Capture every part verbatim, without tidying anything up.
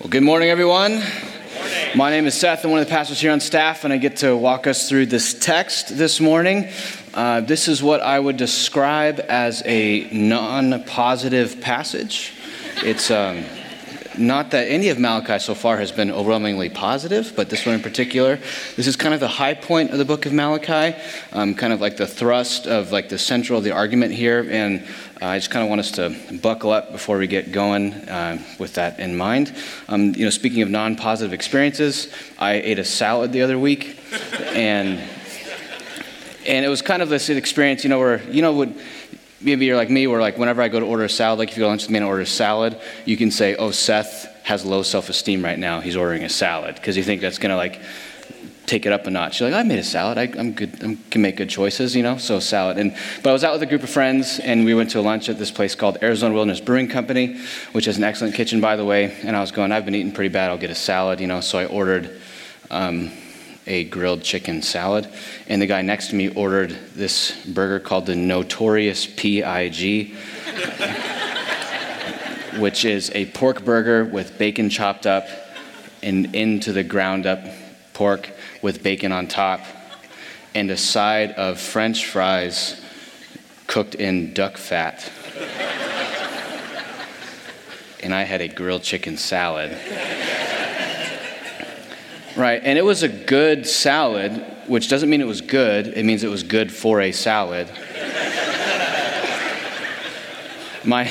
Well, good morning, everyone. Good morning. My name is Seth. I'm one of the pastors here on staff, and I get to walk us through this text this morning. Uh, this is what I would describe as a non-positive passage. It's um, not that any of Malachi so far has been overwhelmingly positive, but this one in particular. This is kind of the high point of the book of Malachi, um, kind of like the thrust of like the central of the argument here, and Uh, I just kind of want us to buckle up before we get going uh, with that in mind. Um, you know, speaking of non-positive experiences, I ate a salad the other week, and and it was kind of this experience, you know, where, you know, would, maybe you're like me, where like whenever I go to order a salad, like if you go to lunch with me and order a salad, you can say, oh, Seth has low self-esteem right now, he's ordering a salad, because you think that's going to like take it up a notch. You're like, I made a salad. I, I'm good. I can make good choices, you know, so salad. And But I was out with a group of friends, and we went to lunch at this place called Arizona Wilderness Brewing Company, which has an excellent kitchen, by the way. And I was going, I've been eating pretty bad. I'll get a salad, you know. So I ordered um, a grilled chicken salad. And the guy next to me ordered this burger called the Notorious P I G, which is a pork burger with bacon chopped up and into the ground up pork with bacon on top, and a side of French fries cooked in duck fat. And I had a grilled chicken salad. Right, and it was a good salad, which doesn't mean it was good, it means it was good for a salad. My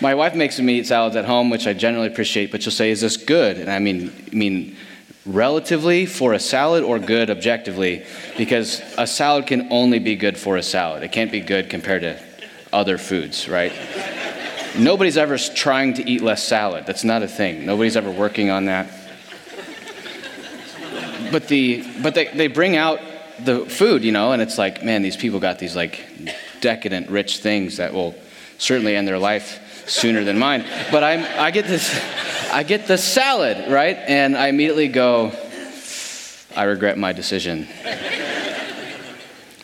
my wife makes me eat salads at home, which I generally appreciate, but she'll say, is this good? And I mean, I mean, relatively for a salad, or good objectively, because a salad can only be good for a salad. It can't be good compared to other foods, right? Nobody's ever trying to eat less salad. That's not a thing. Nobody's ever working on that. But the but they, they bring out the food, you know, and it's like, man, these people got these like decadent, rich things that will certainly end their life sooner than mine. But I'm I get this. I get the salad, right? And I immediately go, I regret my decision.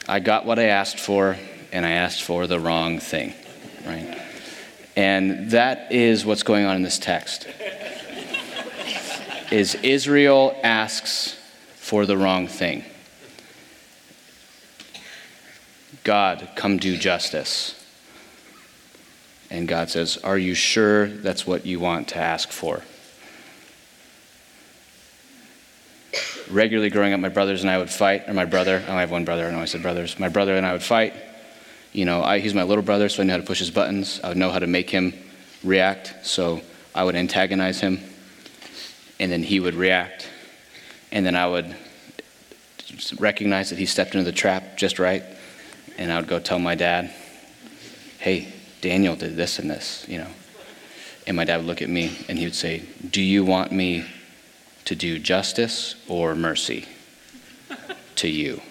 I got what I asked for, and I asked for the wrong thing, right? And that is what's going on in this text. Is Israel asks for the wrong thing. God, come do justice. And God says, are you sure that's what you want to ask for? Regularly growing up, my brothers and I would fight, or my brother, I only have one brother, I know I said brothers, my brother and I would fight. You know, I, he's my little brother, so I knew how to push his buttons. I would know how to make him react, so I would antagonize him, and then he would react, and then I would recognize that he stepped into the trap just right, and I would go tell my dad, hey, Daniel did this and this, you know. And my dad would look at me and he would say, do you want me to do justice or mercy to you?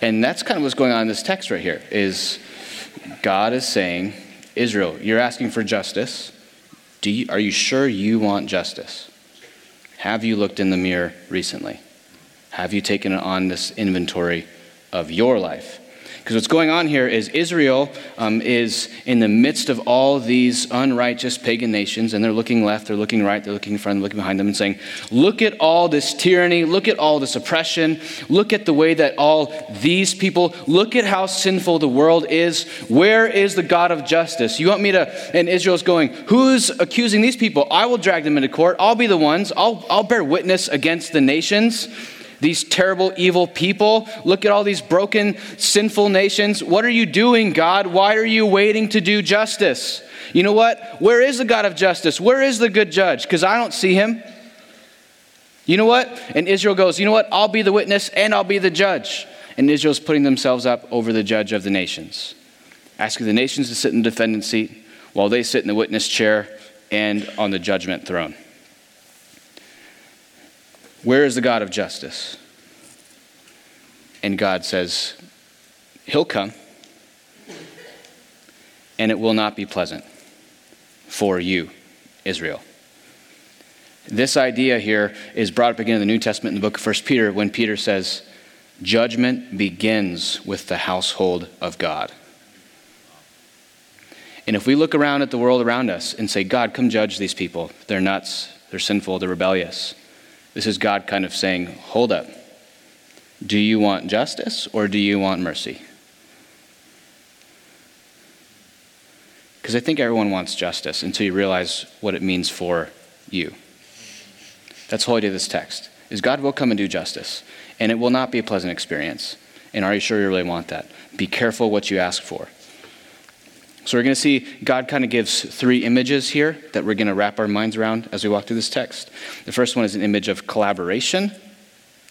And that's kind of what's going on in this text right here, is God is saying, Israel, you're asking for justice. Do you, are you sure you want justice? Have you looked in the mirror recently? Have you taken on this inventory of your life? Because what's going on here is Israel um, is in the midst of all these unrighteous pagan nations, and they're looking left, they're looking right, they're looking in front, they're looking behind them and saying, look at all this tyranny, look at all this oppression, look at the way that all these people, look at how sinful the world is. Where is the God of justice? You want me to, and Israel's going, who's accusing these people? I will drag them into court. I'll be the ones. I'll, I'll bear witness against the nations. These terrible, evil people. Look at all these broken, sinful nations. What are you doing, God? Why are you waiting to do justice? You know what? Where is the God of justice? Where is the good judge? Because I don't see him. You know what? And Israel goes, you know what? I'll be the witness and I'll be the judge. And Israel's putting themselves up over the judge of the nations, asking the nations to sit in the defendant's seat while they sit in the witness chair and on the judgment throne. Where is the God of justice? And God says, he'll come, and it will not be pleasant for you, Israel. This idea here is brought up again in the New Testament in the book of First Peter when Peter says, judgment begins with the household of God. And if we look around at the world around us and say, God, come judge these people. They're nuts. They're sinful. They're rebellious. This is God kind of saying, hold up. Do you want justice or do you want mercy? Because I think everyone wants justice until you realize what it means for you. That's the whole idea of this text, is God will come and do justice. And it will not be a pleasant experience. And are you sure you really want that? Be careful what you ask for. So we're going to see God kind of gives three images here that we're going to wrap our minds around as we walk through this text. The first one is an image of collaboration,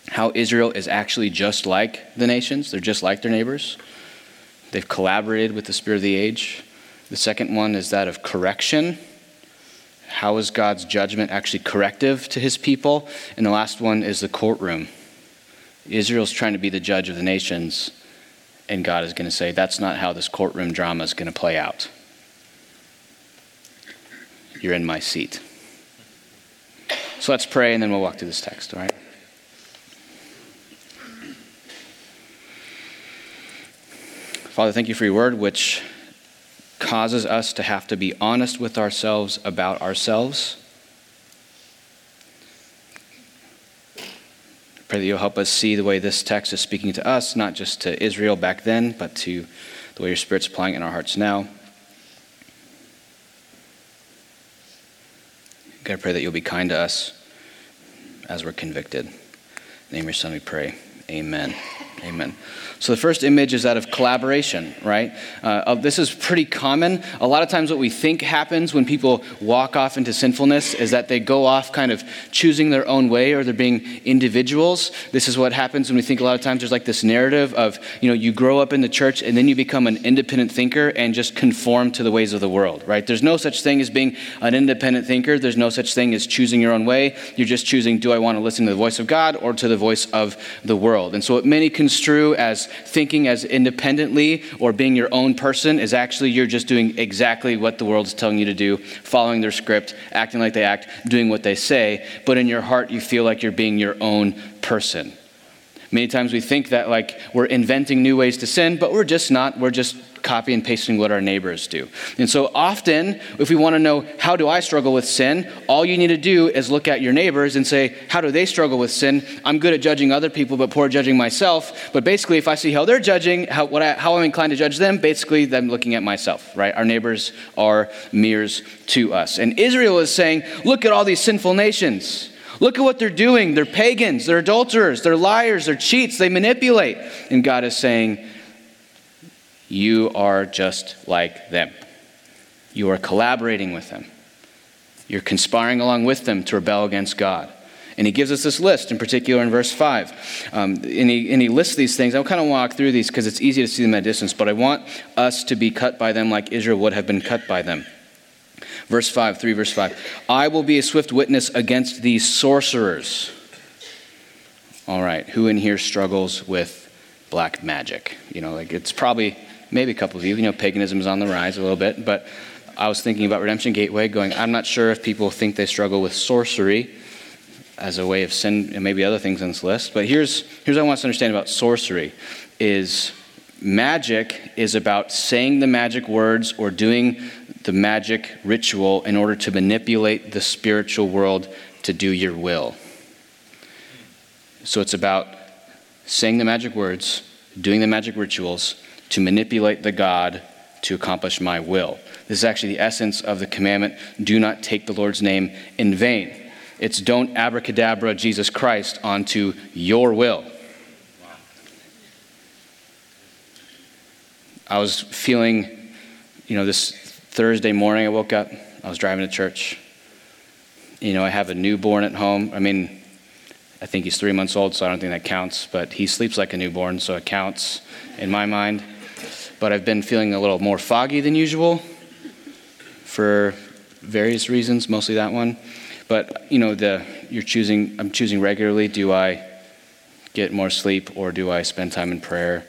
how Israel is actually just like the nations. They're just like their neighbors. They've collaborated with the spirit of the age. The second one is that of correction. How is God's judgment actually corrective to his people? And the last one is the courtroom. Israel's trying to be the judge of the nations, and God is going to say, that's not how this courtroom drama is going to play out. You're in my seat. So let's pray, and then we'll walk through this text, all right? Father, thank you for your word, which causes us to have to be honest with ourselves about ourselves. Pray that you'll help us see the way this text is speaking to us, not just to Israel back then, but to the way your Spirit's applying it in our hearts now. God, I pray that you'll be kind to us as we're convicted. In the name of your Son we pray. Amen. Amen. So the first image is that of collaboration, right? Uh, this is pretty common. A lot of times what we think happens when people walk off into sinfulness is that they go off kind of choosing their own way, or they're being individuals. This is what happens when we think a lot of times there's like this narrative of, you know, you grow up in the church and then you become an independent thinker and just conform to the ways of the world, right? There's no such thing as being an independent thinker. There's no such thing as choosing your own way. You're just choosing, do I want to listen to the voice of God or to the voice of the world? And so what many can construe as thinking as independently or being your own person is actually you're just doing exactly what the world's telling you to do, following their script, acting like they act, doing what they say, but in your heart you feel like you're being your own person. Many times we think that like we're inventing new ways to sin, but we're just not. We're just copy and pasting what our neighbors do. And so often, if we want to know, how do I struggle with sin? All you need to do is look at your neighbors and say, how do they struggle with sin? I'm good at judging other people, but poor at judging myself. But basically, if I see how they're judging, how, what I, how I'm inclined to judge them, basically, I'm looking at myself, right? Our neighbors are mirrors to us. And Israel is saying, look at all these sinful nations. Look at what they're doing. They're pagans. They're adulterers. They're liars. They're cheats. They manipulate. And God is saying, you are just like them. You are collaborating with them. You're conspiring along with them to rebel against God. And he gives us this list, in particular in verse five. Um, and, he, and he lists these things. I'll kind of walk through these because it's easy to see them at a distance, but I want us to be cut by them like Israel would have been cut by them. Verse five, three, verse five. I will be a swift witness against these sorcerers. All right, who in here struggles with black magic? You know, like it's probably... Maybe a couple of you, you know, paganism is on the rise a little bit, but I was thinking about Redemption Gateway going, I'm not sure if people think they struggle with sorcery as a way of sin and maybe other things on this list. But here's, here's what I want us to understand about sorcery is magic is about saying the magic words or doing the magic ritual in order to manipulate the spiritual world to do your will. So it's about saying the magic words, doing the magic rituals, to manipulate the God to accomplish my will. This is actually the essence of the commandment, do not take the Lord's name in vain. It's don't abracadabra Jesus Christ onto your will. I was feeling, you know, this Thursday morning I woke up, I was driving to church. You know, I have a newborn at home. I mean, I think he's three months old, so I don't think that counts, but he sleeps like a newborn, so it counts in my mind. But I've been feeling a little more foggy than usual for various reasons, mostly that one. But, you know, the you're choosing, I'm choosing regularly, do I get more sleep or do I spend time in prayer?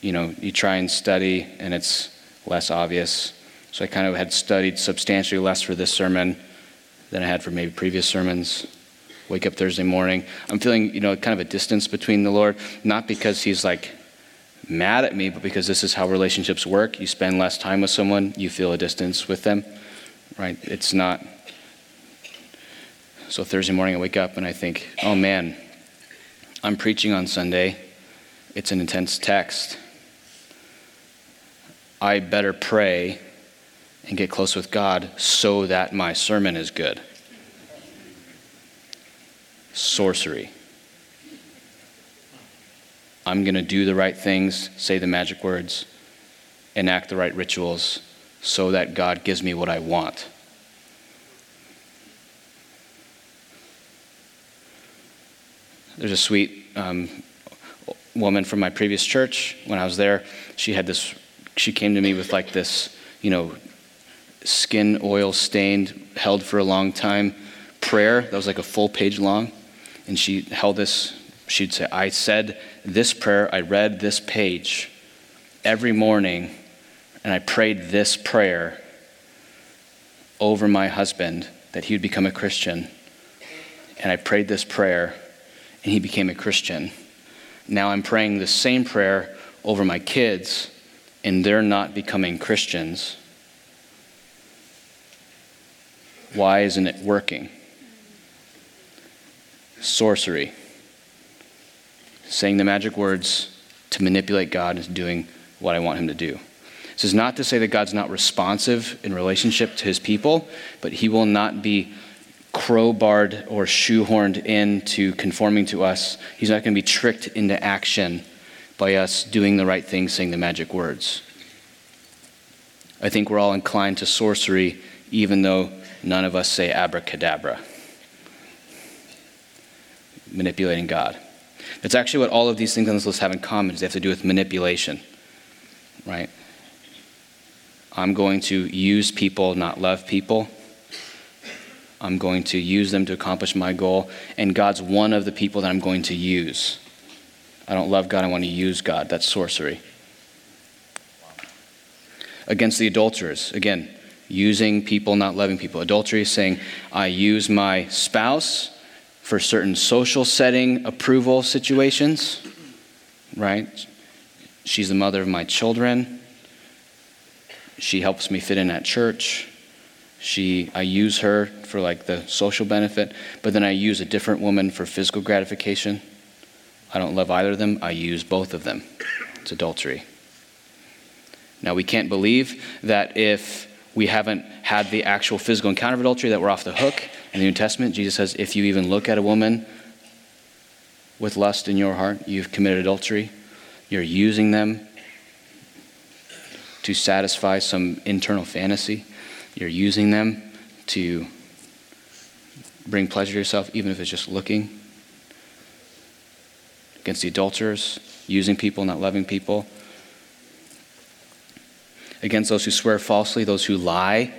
You know, you try and study and it's less obvious. So I kind of had studied substantially less for this sermon than I had for maybe previous sermons. Wake up Thursday morning. I'm feeling, you know, kind of a distance between the Lord, not because he's like mad at me, but because this is how relationships work, you spend less time with someone, you feel a distance with them, right? It's not. So Thursday morning I wake up and I think, oh man, I'm preaching on Sunday. It's an intense text. I better pray and get close with God so that my sermon is good. Sorcery. I'm going to do the right things, say the magic words, enact the right rituals so that God gives me what I want. There's a sweet um, woman from my previous church. When I was there, she had this, she came to me with like this, you know, skin oil stained, held for a long time prayer that was like a full page long. And she held this, she'd say, I said this prayer, I read this page every morning, and I prayed this prayer over my husband that he would become a Christian. And I prayed this prayer, and he became a Christian. Now I'm praying the same prayer over my kids, and they're not becoming Christians. Why isn't it working? Sorcery. Saying the magic words to manipulate God is doing what I want him to do. This is not to say that God's not responsive in relationship to his people, but he will not be crowbarred or shoehorned into conforming to us. He's not going to be tricked into action by us doing the right thing, saying the magic words. I think we're all inclined to sorcery, even though none of us say abracadabra. Manipulating God. That's actually what all of these things on this list have in common. They have to do with manipulation, right? I'm going to use people, not love people. I'm going to use them to accomplish my goal, and God's one of the people that I'm going to use. I don't love God, I want to use God. That's sorcery. Against the adulterers, again, using people, not loving people. Adultery is saying, I use my spouse for certain social setting approval situations, right? She's the mother of my children. She helps me fit in at church. She, I use her for like the social benefit, but then I use a different woman for physical gratification. I don't love either of them. I use both of them. It's adultery. Now, we can't believe that if we haven't had the actual physical encounter of adultery that we're off the hook. In the New Testament, Jesus says, if you even look at a woman with lust in your heart, you've committed adultery. You're using them to satisfy some internal fantasy. You're using them to bring pleasure to yourself, even if it's just looking. Against the adulterers, using people, not loving people. Against those who swear falsely, those who lie.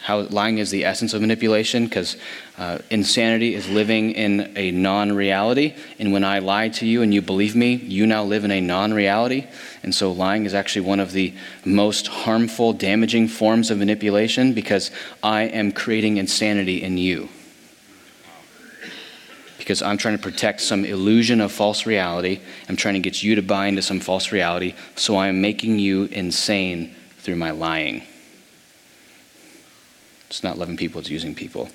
How lying is the essence of manipulation, because uh, insanity is living in a non-reality. And when I lie to you and you believe me, you now live in a non-reality. And so lying is actually one of the most harmful, damaging forms of manipulation, because I am creating insanity in you. Because I'm trying to protect some illusion of false reality. I'm trying to get you to buy into some false reality. So I'm making you insane through my lying. It's not loving people, it's using people.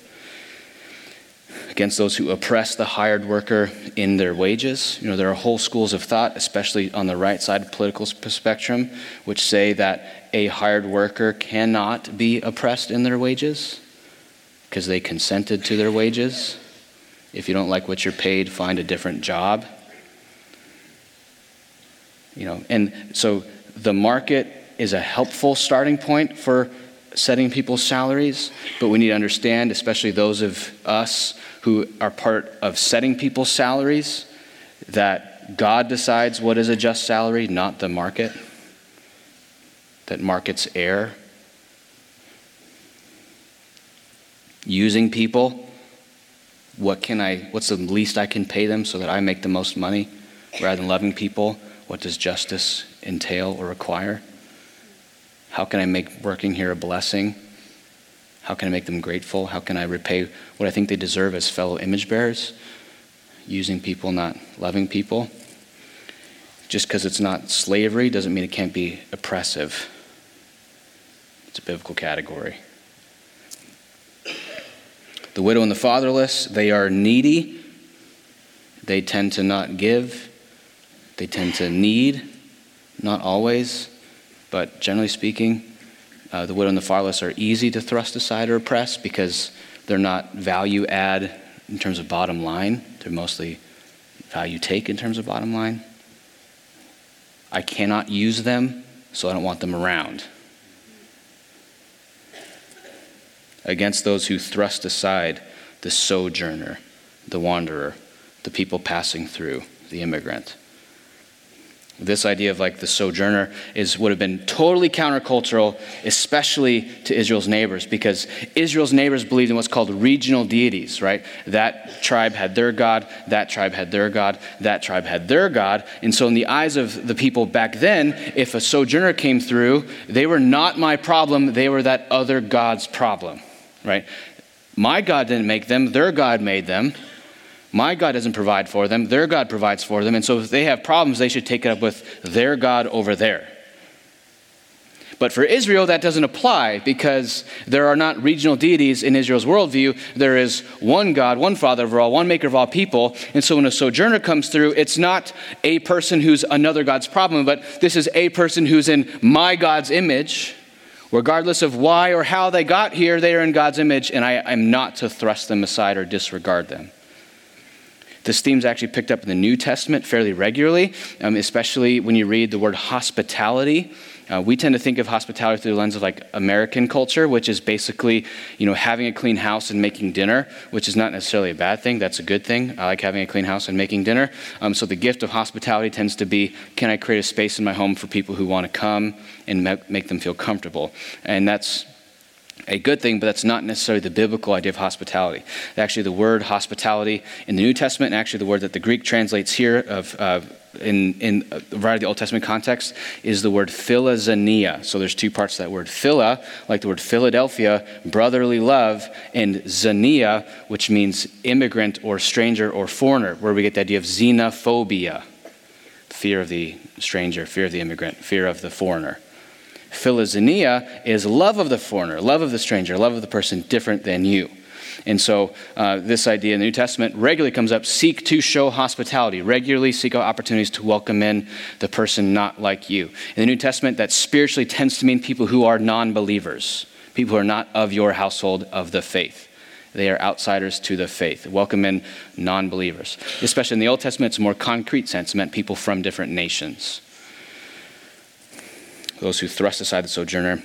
Against those who oppress the hired worker in their wages. You know, there are whole schools of thought, especially on the right side of the political spectrum, which say that a hired worker cannot be oppressed in their wages because they consented to their wages. If you don't like what you're paid, find a different job. You know, and so the market is a helpful starting point for setting people's salaries, but we need to understand, especially those of us who are part of setting people's salaries, that God decides what is a just salary, not the market, that markets err. Using people, what can I, what's the least I can pay them so that I make the most money, rather than loving people, what does justice entail or require? How can I make working here a blessing? How can I make them grateful? How can I repay what I think they deserve as fellow image bearers? Using people, not loving people. Just because it's not slavery doesn't mean it can't be oppressive. It's a biblical category. The widow and the fatherless, they are needy. They tend to not give. They tend to need. Not always, but generally speaking, uh, the widow and the fatherless are easy to thrust aside or oppress because they're not value add in terms of bottom line. They're mostly value take in terms of bottom line. I cannot use them, so I don't want them around. Against those who thrust aside the sojourner, the wanderer, the people passing through, the immigrant. This idea of like the sojourner is would have been totally countercultural, especially to Israel's neighbors, because Israel's neighbors believed in what's called regional deities, right? That tribe had their God, that tribe had their God, that tribe had their God. And so in the eyes of the people back then, if a sojourner came through, they were not my problem, they were that other God's problem, right? My God didn't make them, their God made them. My God doesn't provide for them. Their God provides for them. And so if they have problems, they should take it up with their God over there. But for Israel, that doesn't apply because there are not regional deities in Israel's worldview. There is one God, one Father of all, one maker of all people. And so when a sojourner comes through, it's not a person who's another God's problem, but this is a person who's in my God's image. Regardless of why or how they got here, they are in God's image, and I am not to thrust them aside or disregard them. This theme is actually picked up in the New Testament fairly regularly, um, especially when you read the word hospitality. Uh, we tend to think of hospitality through the lens of like American culture, which is basically, you know, having a clean house and making dinner, which is not necessarily a bad thing. That's a good thing. I like having a clean house and making dinner. Um, so the gift of hospitality tends to be, can I create a space in my home for people who want to come and me- make them feel comfortable? And that's a good thing, but that's not necessarily the biblical idea of hospitality. Actually, the word hospitality in the New Testament, and actually the word that the Greek translates here of uh, in, in a variety of the Old Testament context, is the word philoxenia. So there's two parts to that word. Phila, like the word Philadelphia, brotherly love, and xenia, which means immigrant or stranger or foreigner, where we get the idea of xenophobia, fear of the stranger, fear of the immigrant, fear of the foreigner. Philoxenia is love of the foreigner, love of the stranger, love of the person different than you. And so uh, this idea in the New Testament regularly comes up, seek to show hospitality, regularly seek out opportunities to welcome in the person not like you. In the New Testament, that spiritually tends to mean people who are non-believers, people who are not of your household of the faith. They are outsiders to the faith. Welcome in non-believers. Especially in the Old Testament, it's a more concrete sense, it meant people from different nations. Those who thrust aside the sojourner,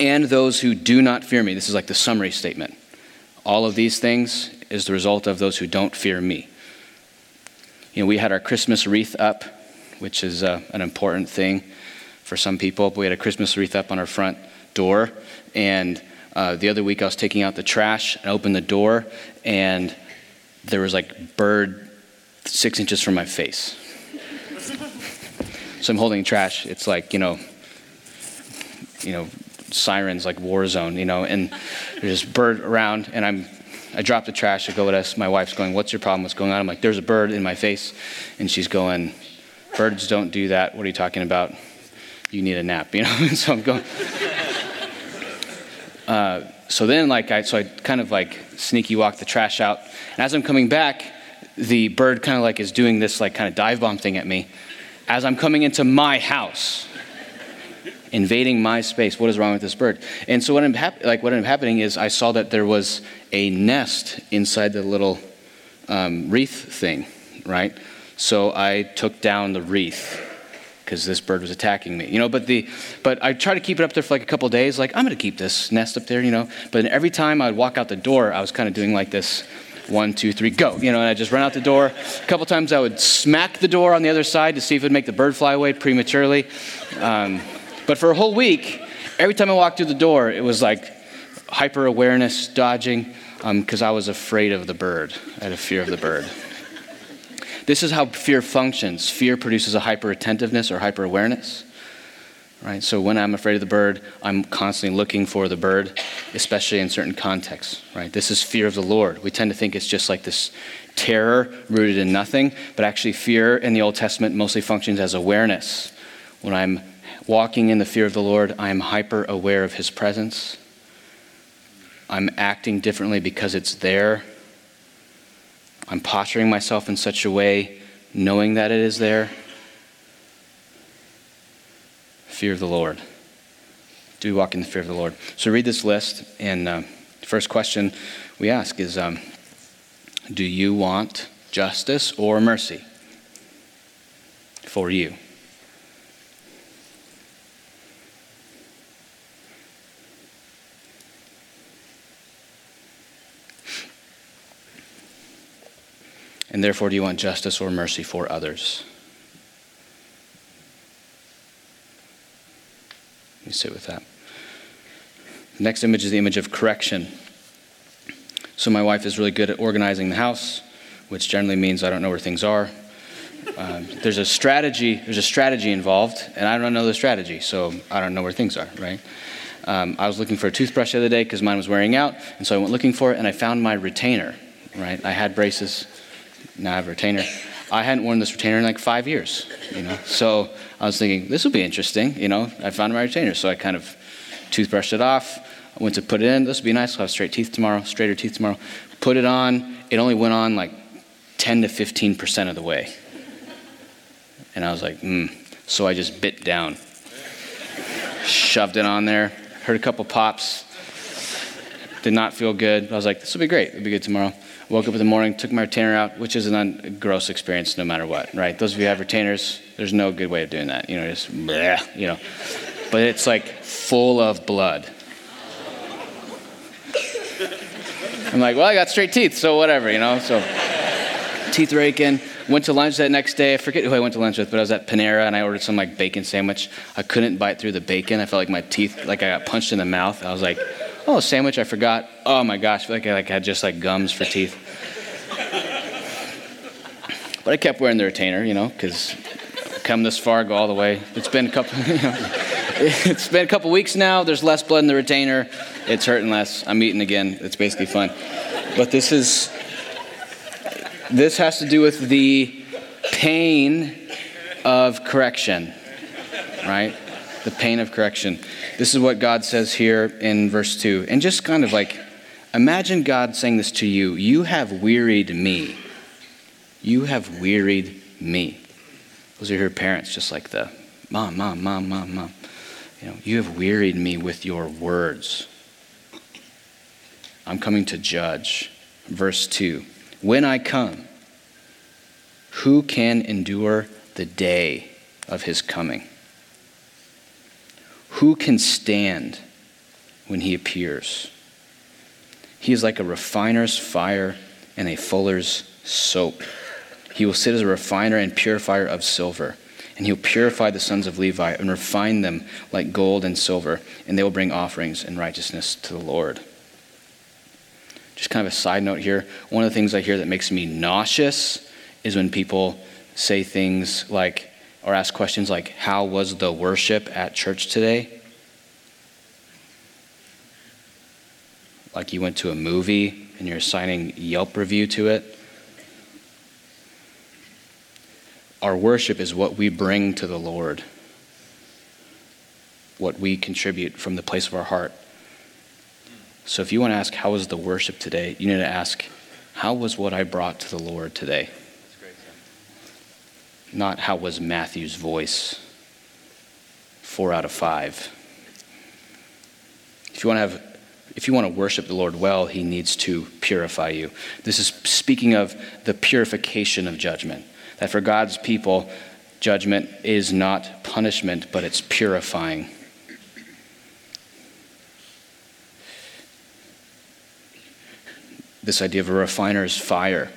and those who do not fear me. This is like the summary statement. All of these things is the result of those who don't fear me. You know, we had our Christmas wreath up, which is uh, an important thing for some people. But we had a Christmas wreath up on our front door, and uh, the other week I was taking out the trash and opened the door, and there was like bird six inches from my face. So I'm holding trash. It's like, you know, you know, sirens, like war zone, you know, and there's this bird around, and I'm, I drop the trash, I go with us, my wife's going, what's your problem, what's going on? I'm like, there's a bird in my face, and she's going, birds don't do that, what are you talking about? You need a nap, you know, and so I'm going. Uh, so then, like, I, so I kind of, like, sneaky walk the trash out, and as I'm coming back, the bird kind of, like, is doing this, like, kind of dive bomb thing at me, as I'm coming into my house, invading my space. What is wrong with this bird? And so what ended up, hap- like what ended up happening is I saw that there was a nest inside the little um, wreath thing, right? So I took down the wreath because this bird was attacking me, you know. But the, but I tried to keep it up there for like a couple of days. Like I'm gonna keep this nest up there, you know. But every time I'd walk out the door, I was kind of doing like this. One, two, three, go. You know, and I just run out the door. A couple times I would smack the door on the other side to see if it would make the bird fly away prematurely. Um, but for a whole week, every time I walked through the door, it was like hyper-awareness, dodging, because um, I was afraid of the bird. I had a fear of the bird. This is how fear functions. Fear produces a hyper-attentiveness or hyper-awareness. right? So when I'm afraid of the bird, I'm constantly looking for the bird, especially in certain contexts, right? This is fear of the Lord. We tend to think it's just like this terror rooted in nothing, but actually fear in the Old Testament mostly functions as awareness. When I'm walking in the fear of the Lord, I am hyper aware of his presence. I'm acting differently because it's there. I'm posturing myself in such a way, knowing that it is there. Fear of the Lord. Do we walk in the fear of the Lord? So read this list, and uh, the first question we ask is, um, do you want justice or mercy for you? And therefore, do you want justice or mercy for others? Let me sit with that. The next image is the image of correction. So my wife is really good at organizing the house, which generally means I don't know where things are. Um, there's a strategy. There's a strategy involved, and I don't know the strategy, so I don't know where things are, right? Um, I was looking for a toothbrush the other day because mine was wearing out, and so I went looking for it, and I found my retainer, right? I had braces. Now I have a retainer. I hadn't worn this retainer in like five years, you know. So I was thinking, this will be interesting, you know. I found my retainer, so I kind of toothbrushed it off. I went to put it in. This would be nice. I'll have straight teeth tomorrow, straighter teeth tomorrow. Put it on. It only went on like ten to fifteen percent of the way. And I was like, hmm. So I just bit down. Shoved it on there. Heard a couple pops. Did not feel good. I was like, this will be great. It'll be good tomorrow. Woke up in the morning, took my retainer out, which is a un- gross experience no matter what, right? Those of you who have retainers, there's no good way of doing that. You know, just, bleh, you know. But it's like full of blood. I'm like, well, I got straight teeth, so whatever, you know. So teeth are aching. Went to lunch that next day. I forget who I went to lunch with, but I was at Panera, and I ordered some, like, bacon sandwich. I couldn't bite through the bacon. I felt like my teeth, like I got punched in the mouth. I was like, oh, sandwich, I forgot. Oh my gosh, I feel like I like, had just like gums for teeth. But I kept wearing the retainer, you know, because come this far, go all the way. It's been a couple you know, it's been a couple weeks now. There's less blood in the retainer. It's hurting less. I'm eating again. It's basically fun. But this is, this has to do with the pain of correction, right? The pain of correction. This is what God says here in verse two. And just kind of like, imagine God saying this to you. You have wearied me. You have wearied me. Those are your parents, just like the mom, mom, mom, mom, mom. You know, you have wearied me with your words. I'm coming to judge. Verse two. When I come, who can endure the day of his coming? Who can stand when he appears? He is like a refiner's fire and a fuller's soap. He will sit as a refiner and purifier of silver, and he will purify the sons of Levi and refine them like gold and silver, and they will bring offerings and righteousness to the Lord. Just kind of a side note here. One of the things I hear that makes me nauseous is when people say things like, or ask questions like, how was the worship at church today? Like you went to a movie and you're assigning Yelp review to it. Our worship is what we bring to the Lord, what we contribute from the place of our heart. So if you want to ask, how was the worship today? You need to ask, how was what I brought to the Lord today? Not how was Matthew's voice, four out of five. If you want to have, if you want to worship the Lord well, he needs to purify you. This is speaking of the purification of judgment. That for God's people, judgment is not punishment, but it's purifying. This idea of a refiner's fire.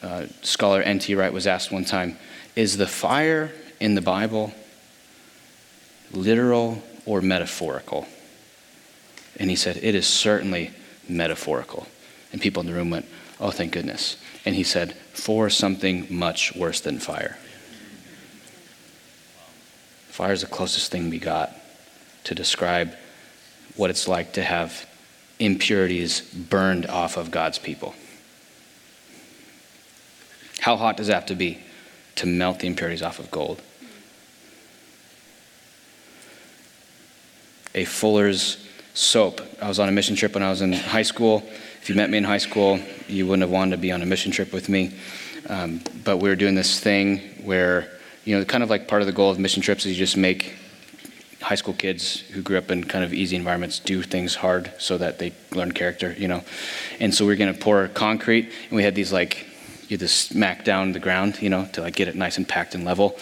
Uh, scholar N. T. Wright was asked one time, is the fire in the Bible literal or metaphorical? And he said, it is certainly metaphorical. And people in the room went, oh, thank goodness. And he said, for something much worse than fire. Fire is the closest thing we got. to describe what it's like to have impurities burned off of God's people. How hot does it have to be to melt the impurities off of gold? A Fuller's soap. I was on a mission trip when I was in high school. If you met me in high school, you wouldn't have wanted to be on a mission trip with me. Um, but we were doing this thing where, you know, kind of like part of the goal of mission trips is you just make high school kids who grew up in kind of easy environments do things hard so that they learn character, you know. And so we were going to pour concrete, and we had these, like, you just smack down the ground, you know, to like get it nice and packed and level.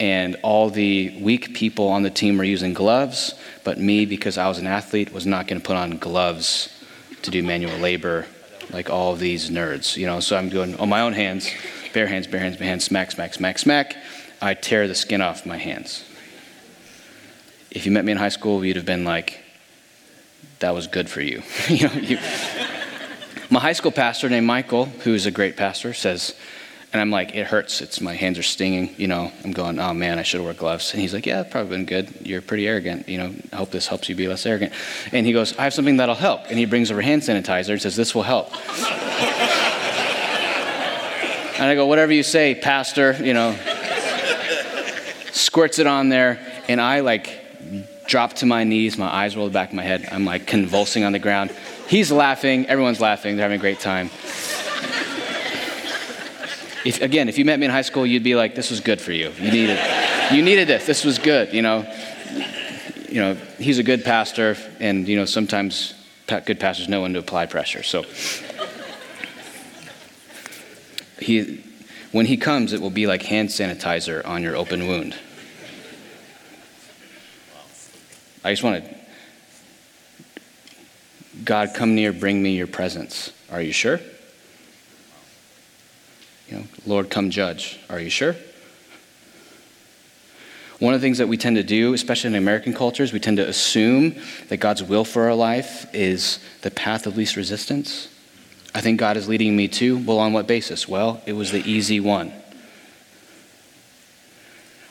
And all the weak people on the team were using gloves, but me, because I was an athlete, was not going to put on gloves to do manual labor like all these nerds, you know. So I'm doing on my own hands, bare hands, bare hands, bare hands, smack, smack, smack, smack. I tear the skin off my hands. If you met me in high school, you'd have been like, that was good for you. you know, you, My high school pastor named Michael, who's a great pastor, says, and I'm like, it hurts. It's my hands are stinging. You know, I'm going, oh man, I should have worn gloves. And he's like, yeah, probably been good. You're pretty arrogant. You know, I hope this helps you be less arrogant. And he goes, I have something that'll help. And he brings over hand sanitizer and says, this will help. And I go, whatever you say, pastor, you know, squirts it on there. And I like drop to my knees. My eyes rolled back in my head. I'm like convulsing on the ground. He's laughing. Everyone's laughing. They're having a great time. If, again, if you met me in high school, you'd be like, this was good for you. You needed, you needed this. This was good, you know. You know, he's a good pastor, and, you know, sometimes good pastors know when to apply pressure. So he, when he comes, it will be like hand sanitizer on your open wound. I just want to... God, come near, bring me your presence. Are you sure? You know, Lord, come judge. Are you sure? One of the things that we tend to do, especially in American cultures, we tend to assume that God's will for our life is the path of least resistance. I think God is leading me to, well, on what basis? Well, it was the easy one.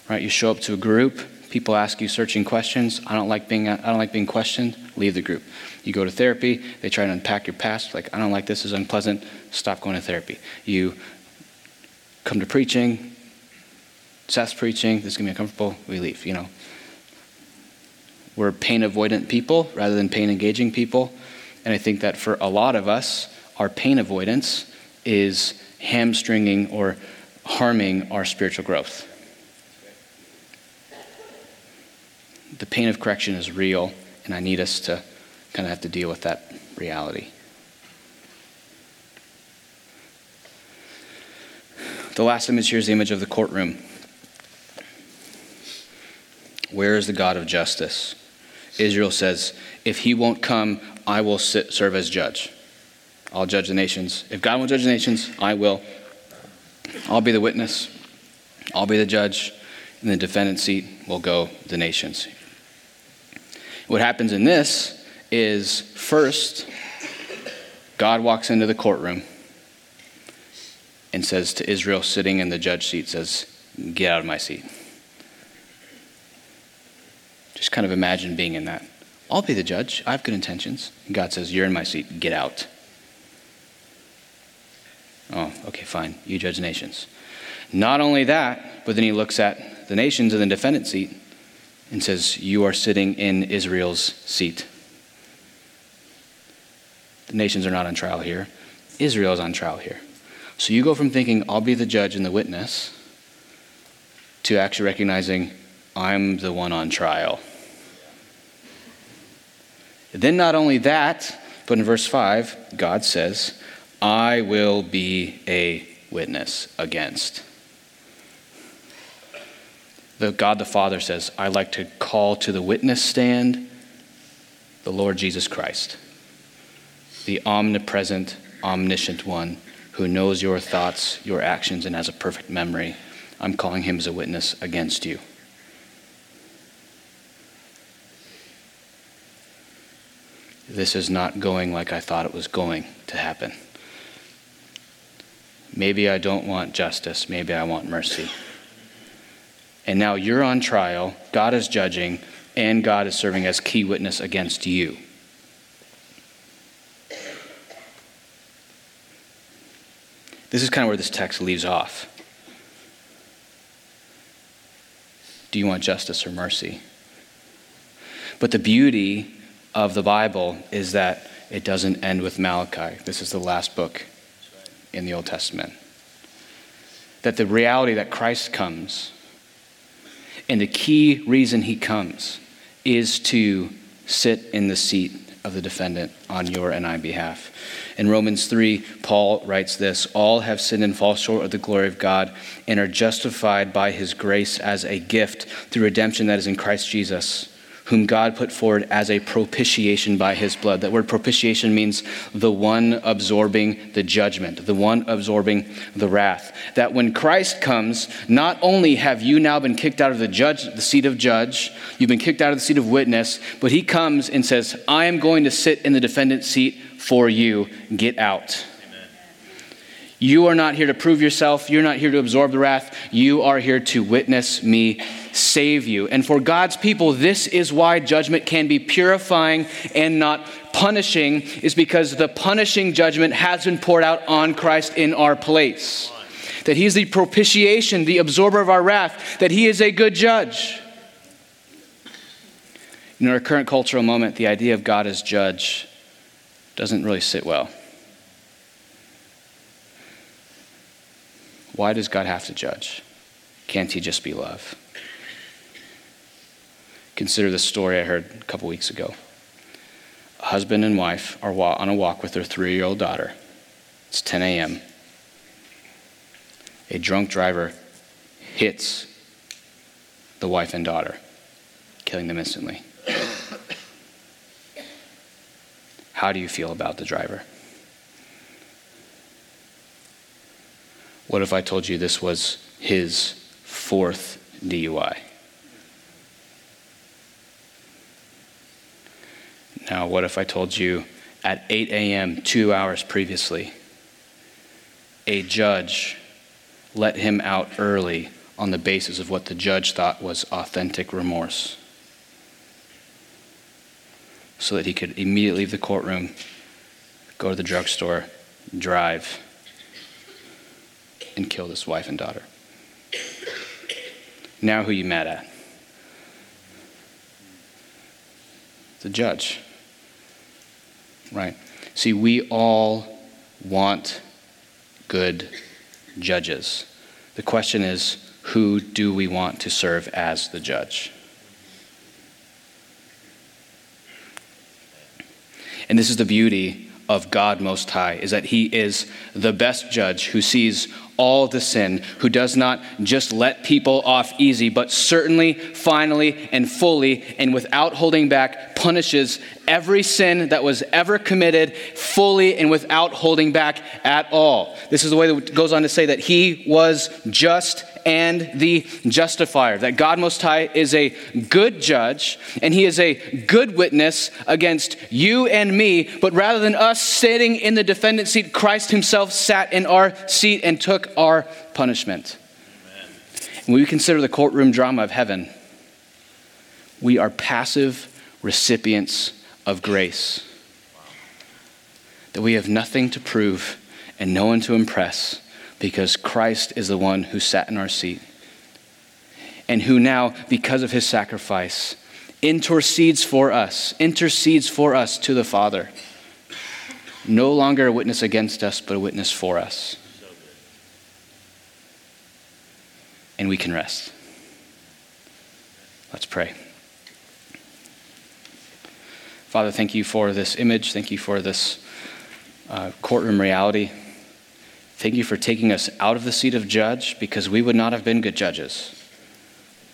Right? You show up to a group. People ask you searching questions. I don't like being I don't like being questioned. Leave the group. You go to therapy. They try to unpack your past. Like, I don't like this. This is unpleasant. Stop going to therapy. You come to preaching. Seth's preaching. This is going to be uncomfortable. We leave, you know. We're pain-avoidant people rather than pain-engaging people. And I think that for a lot of us, our pain avoidance is hamstringing or harming our spiritual growth. The pain of correction is real, and I need us to kind of have to deal with that reality. The last image here is the image of the courtroom. Where is the God of justice? Israel says, if he won't come, I will sit, serve as judge. I'll judge the nations. If God won't judge the nations, I will. I'll be the witness. I'll be the judge. And the defendant's seat will go the nations. What happens in this is, first, God walks into the courtroom and says to Israel sitting in the judge seat, says, get out of my seat. Just kind of imagine being in that. I'll be the judge. I have good intentions. And God says, you're in my seat. Get out. Oh, okay, fine. You judge nations. Not only that, but then he looks at the nations in the defendant's seat and says, you are sitting in Israel's seat. The nations are not on trial here. Israel is on trial here. So you go from thinking, I'll be the judge and the witness, to actually recognizing, I'm the one on trial. Then not only that, but in verse five, God says, I will be a witness against. The God the Father says, I like to call to the witness stand the Lord Jesus Christ, the omnipresent, omniscient one who knows your thoughts, your actions, and has a perfect memory. I'm calling him as a witness against you. This is not going like I thought it was going to happen. Maybe I don't want justice. Maybe I want mercy. And now you're on trial. God is judging. and God is serving as key witness against you. This is kind of where this text leaves off. Do you want justice or mercy? But the beauty of the Bible is that it doesn't end with Malachi. This is the last book in the Old Testament. That the reality that Christ comes, and the key reason he comes, is to sit in the seat of the defendant on your and I behalf. In Romans three, Paul writes this, all have sinned and fall short of the glory of God and are justified by his grace as a gift through redemption that is in Christ Jesus, whom God put forward as a propitiation by his blood. That word propitiation means the one absorbing the judgment, the one absorbing the wrath. That when Christ comes, not only have you now been kicked out of the judge, the seat of judge, you've been kicked out of the seat of witness, but he comes and says, I am going to sit in the defendant's seat for you. Get out. Amen. You are not here to prove yourself. You're not here to absorb the wrath. You are here to witness me save you. And for God's people, this is why judgment can be purifying and not punishing, is because the punishing judgment has been poured out on Christ in our place. That he is the propitiation, the absorber of our wrath, that he is a good judge. In our current cultural moment, the idea of God as judge doesn't really sit well. Why does God have to judge? Can't he just be love? Consider the story I heard a couple weeks ago. A husband and wife are on a walk with their three-year-old daughter. It's ten a.m. A drunk driver hits the wife and daughter, killing them instantly. How do you feel about the driver? What if I told you this was his fourth D U I? Now, what if I told you at eight a.m., two hours previously, a judge let him out early on the basis of what the judge thought was authentic remorse, so that he could immediately leave the courtroom, go to the drugstore, drive, and kill this wife and daughter? Now, who you mad at? The judge. Right. See, we all want good judges. The question is, who do we want to serve as the judge? And this is the beauty of God Most High, is that he is the best judge who sees all the sin, who does not just let people off easy, but certainly, finally, and fully, and without holding back, punishes every sin that was ever committed fully and without holding back at all. This is the way that it goes on to say that he was just and the justifier, that God Most High is a good judge, and he is a good witness against you and me, but rather than us sitting in the defendant's seat, Christ himself sat in our seat and took our punishment. Amen. When we consider the courtroom drama of heaven, we are passive recipients of grace. Wow. That we have nothing to prove and no one to impress, because Christ is the one who sat in our seat and who now, because of his sacrifice, intercedes for us, intercedes for us to the Father. No longer a witness against us, but a witness for us. And we can rest. Let's pray. Father, thank you for this image. Thank you for this uh, courtroom reality. Thank you for taking us out of the seat of judge, because we would not have been good judges.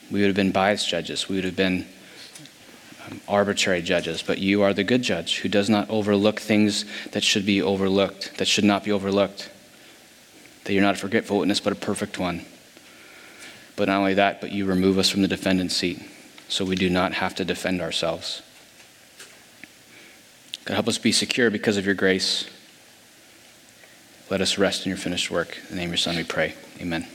We would have been biased judges. We would have been um, arbitrary judges. But you are the good judge who does not overlook things that should be overlooked, that should not be overlooked. That you're not a forgetful witness, but a perfect one. But not only that, but you remove us from the defendant's seat, so we do not have to defend ourselves. God, help us be secure because of your grace. Let us rest in your finished work. In the name of your Son we pray. Amen.